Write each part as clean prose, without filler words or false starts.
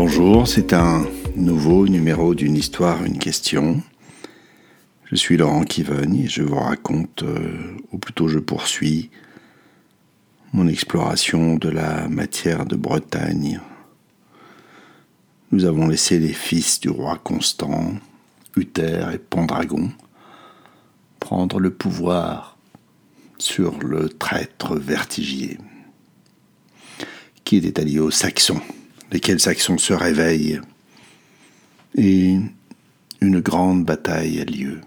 Bonjour, c'est un nouveau numéro d'une histoire, une question. Je suis Laurent Kiven et je vous raconte, ou plutôt je poursuis, mon exploration de la matière de Bretagne. Nous avons laissé les fils du roi Constant, Uther et Pendragon, prendre le pouvoir sur le traître Vertigier, qui était allié aux Saxons. Lesquels Saxons se réveillent, et une grande bataille a lieu.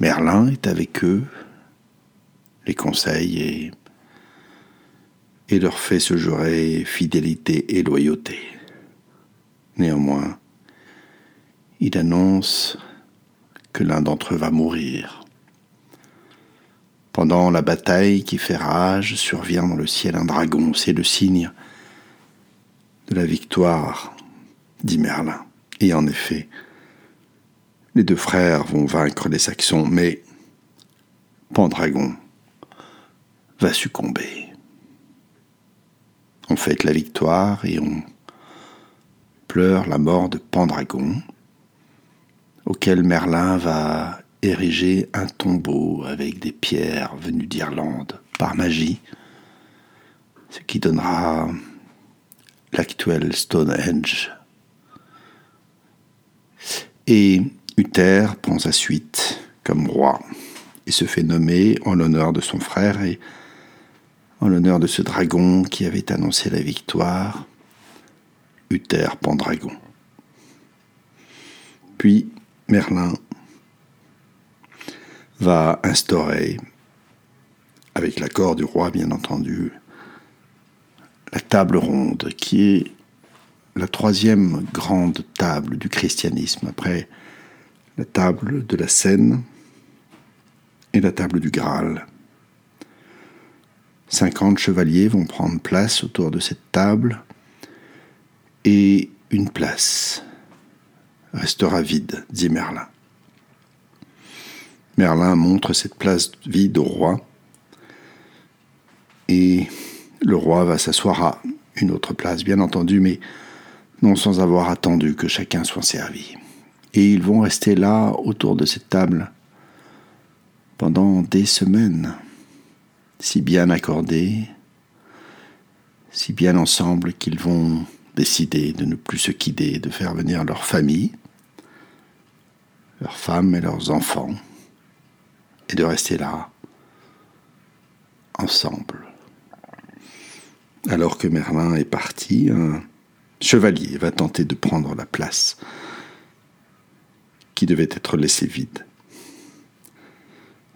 Merlin est avec eux, les conseille et leur fait se jurer fidélité et loyauté. Néanmoins, il annonce que l'un d'entre eux va mourir. Pendant la bataille qui fait rage, survient dans le ciel un dragon, c'est le signe de la victoire, dit Merlin. Et en effet, les deux frères vont vaincre les Saxons, mais Pendragon va succomber. On fête la victoire et on pleure la mort de Pendragon, auquel Merlin va ériger un tombeau avec des pierres venues d'Irlande par magie, ce qui donnera l'actuel Stonehenge. Et Uther prend sa suite comme roi et se fait nommer en l'honneur de son frère et en l'honneur de ce dragon qui avait annoncé la victoire, Uther Pendragon. Puis Merlin va instaurer, avec l'accord du roi bien entendu, la table ronde, qui est la troisième grande table du christianisme, après la table de la Seine et la table du Graal. 50 chevaliers vont prendre place autour de cette table et une place restera vide, dit Merlin. Merlin montre cette place vide au roi et le roi va s'asseoir à une autre place, bien entendu, mais non sans avoir attendu que chacun soit servi. Et ils vont rester là, autour de cette table, pendant des semaines, si bien accordés, si bien ensemble qu'ils vont décider de ne plus se quitter, de faire venir leur famille, leurs femmes et leurs enfants, et de rester là, ensemble. Alors que Merlin est parti, un chevalier va tenter de prendre la place qui devait être laissée vide.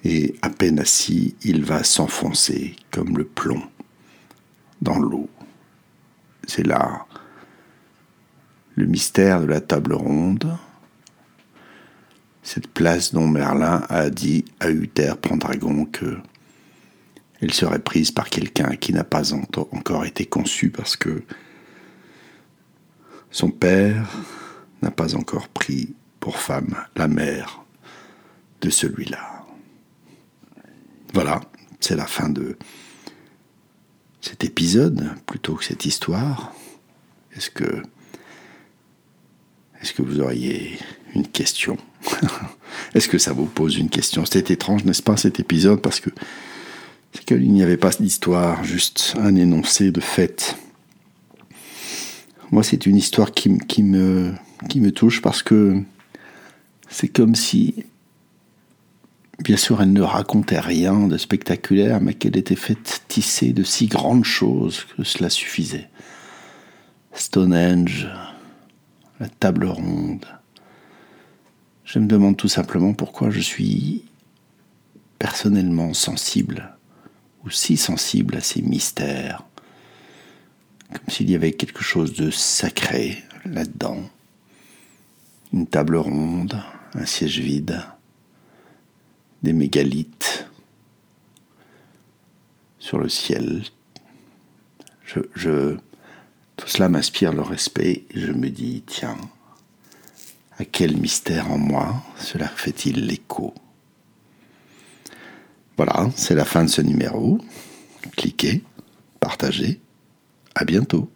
Et à peine assis, il va s'enfoncer comme le plomb dans l'eau. C'est là le mystère de la table ronde, cette place dont Merlin a dit à Uther Pendragon que elle serait prise par quelqu'un qui n'a pas encore été conçu parce que son père n'a pas encore pris pour femme la mère de celui-là. Voilà, c'est la fin de cet épisode, plutôt que cette histoire. Est-ce que vous auriez une question ? Est-ce que ça vous pose une question ? C'était étrange, n'est-ce pas, cet épisode, parce que c'est qu'il n'y avait pas d'histoire, juste un énoncé de fait. Moi, c'est une histoire qui me touche parce que c'est comme si, bien sûr, elle ne racontait rien de spectaculaire, mais qu'elle était faite tisser de si grandes choses que cela suffisait. Stonehenge, la table ronde. Je me demande tout simplement pourquoi je suis personnellement sensible ou si sensible à ces mystères, comme s'il y avait quelque chose de sacré là-dedans. Une table ronde, un siège vide, des mégalithes sur le ciel. Tout cela m'inspire le respect, et je me dis, tiens, à quel mystère en moi cela fait-il l'écho ? Voilà, c'est la fin de ce numéro. Cliquez, partagez, à bientôt.